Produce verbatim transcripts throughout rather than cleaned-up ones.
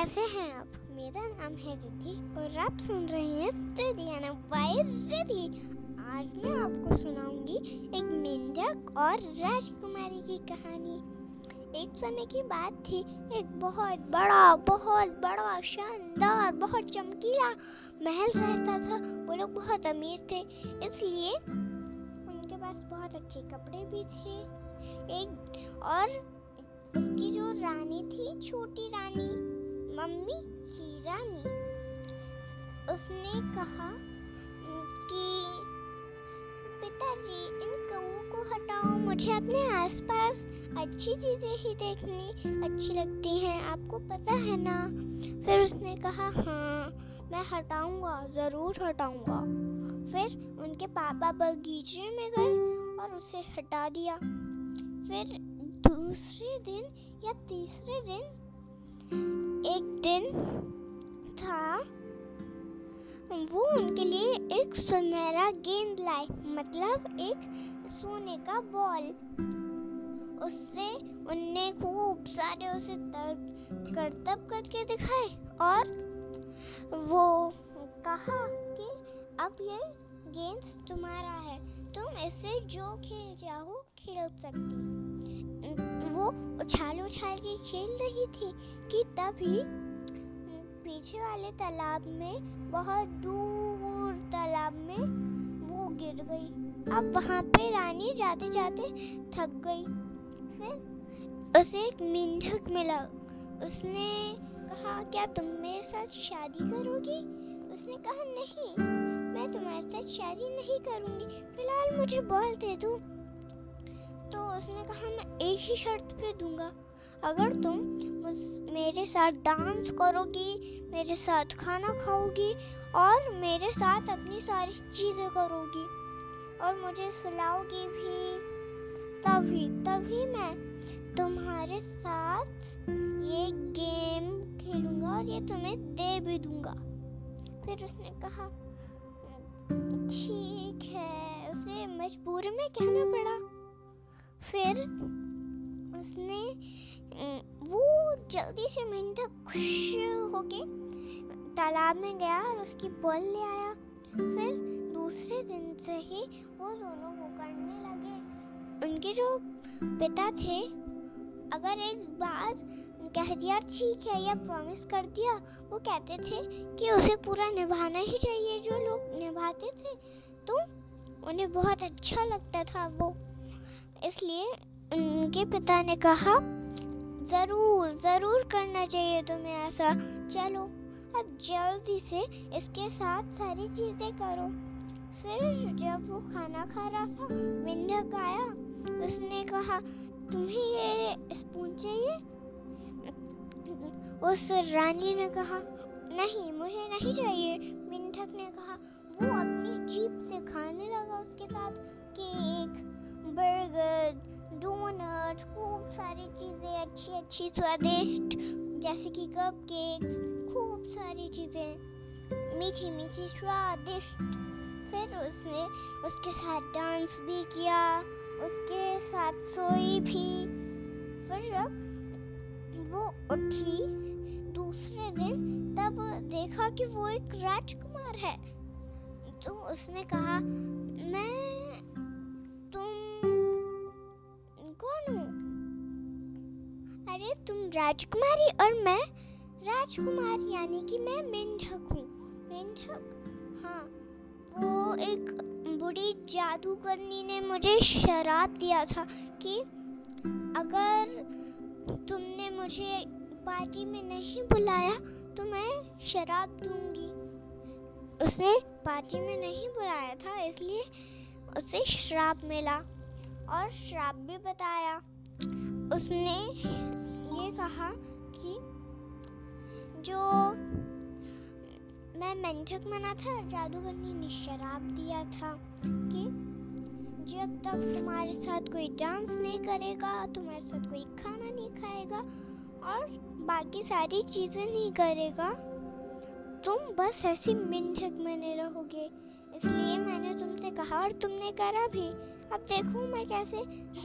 कैसे हैं आप। मेरा नाम है रिद्धि और आप सुन रहे हैं स्टडी एंड वाइज रिद्धि। आज मैं आपको सुनाऊंगी एक मेंढक और राजकुमारी की कहानी। एक समय की बात थी, एक बहुत बड़ा बहुत बड़ा शानदार बहुत चमकीला महल रहता था। वो लोग बहुत अमीर थे, इसलिए उनके पास बहुत अच्छे कपड़े भी थे। एक और उसकी जो रानी थी, छोटी रानी मम्मी की रानी, उसने कहा कि पिताजी इन कौओं को हटाओ, मुझे अपने आसपास अच्छी चीजें ही देखनी अच्छी लगती हैं, आपको पता है ना। फिर उसने कहा हाँ मैं हटाऊंगा, जरूर हटाऊंगा। फिर उनके पापा बगीचे में गए और उसे हटा दिया। फिर दूसरे दिन या तीसरे दिन एक दिन था, वो उनके लिए एक सुनहरा गेंद लाए, मतलब एक सोने का बॉल। उससे उनने खूब सारे उसे तरब करतब करके दिखाए और वो कहा कि अब ये गेंद तुम्हारा है, तुम इसे जो खेल चाहो खेल सकती। वो उछाल उछाल के खेल रही थी कि तभी पीछे वाले तालाब में, बहुत दूर तालाब में वो गिर गई। अब वहां पे रानी जाते जाते थक गई। फिर उसे एक मेंढक मिला, उसने कहा क्या तुम मेरे साथ शादी करोगी। उसने कहा नहीं, मैं तुम्हारे साथ शादी नहीं करूंगी, फिलहाल मुझे बॉल दे दो। तो उसने कहा मैं एक ही शर्त पे दूंगा, अगर तुम मेरे साथ डांस करोगी, मेरे साथ खाना खाओगी और मेरे साथ अपनी सारी चीजें करोगी और मुझे सुलाओगी भी, तभी तभी मैं तुम्हारे साथ ये गेम खेलूंगा और ये तुम्हें दे भी दूंगा। फिर उसने कहा ठीक है, उसे मजबूरी में कहना पड़ा। फिर उसने वो जल्दी से मेंढक खुश होके तालाब में गया और उसकी बॉल ले आया। फिर दूसरे दिन से ही वो दोनों वो करने लगे। उनके जो पिता थे, अगर एक बार कह दिया ठीक है या प्रॉमिस कर दिया, वो कहते थे कि उसे पूरा निभाना ही चाहिए। जो लोग निभाते थे तो उन्हें बहुत अच्छा लगता था वो, इसलिए उनके पिता ने कहा जरूर जरूर करना चाहिए तुम्हें ऐसा, चलो अब जल्दी से इसके साथ सारी चीजें करो। फिर जब वो खाना खा रहा था, मेंढक आया, उसने कहा तुम्हें ये स्पून चाहिए। उस रानी ने कहा नहीं मुझे नहीं चाहिए। मेंढक ने कहा, वो अपनी जीभ से खाने लगा, उसके साथ केक, बर्गर, डोनट, खूब सारी चीजें अच्छी अच्छी स्वादिष्ट, जैसे कि कपकेक्स, खूब सारी चीजें मीठी मीठी स्वादिष्ट। फिर उसने उसके साथ डांस भी किया, उसके साथ सोई भी। फिर जब वो उठी दूसरे दिन, तब देखा कि वो एक राजकुमार है। तो उसने कहा मैं तुम राजकुमारी और मैं राजकुमार, यानी कि मैं मेंढक हूँ। मेंढक, हाँ वो एक बूढ़ी जादूगरनी ने मुझे शराप दिया था कि अगर तुमने मुझे पार्टी में नहीं बुलाया तो मैं शराप दूंगी। उसने पार्टी में नहीं बुलाया था, इसलिए उसे श्राप मिला और श्राप भी बताया। उसने कहा कि जो मैं मेंढक बना था, जादूगरनी ने शराप दिया था कि जब तक तुम्हारे साथ कोई डांस नहीं करेगा, तुम्हारे साथ कोई खाना नहीं खाएगा और बाकी सारी चीजें नहीं करेगा, तुम बस ऐसी मेंढक बने रहोगे। इसलिए मैंने तुमसे कहा और तुमने करा भी। अब देखो मैं कैसे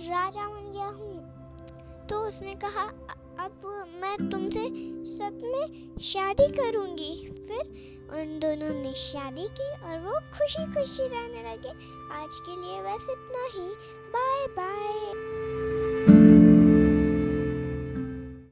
राजा बन गया हूँ। तो उसने कहा अब मैं तुमसे सच में शादी करूँगी। फिर उन दोनों ने शादी की और वो खुशी खुशी रहने लगे। आज के लिए बस इतना ही। Bye bye.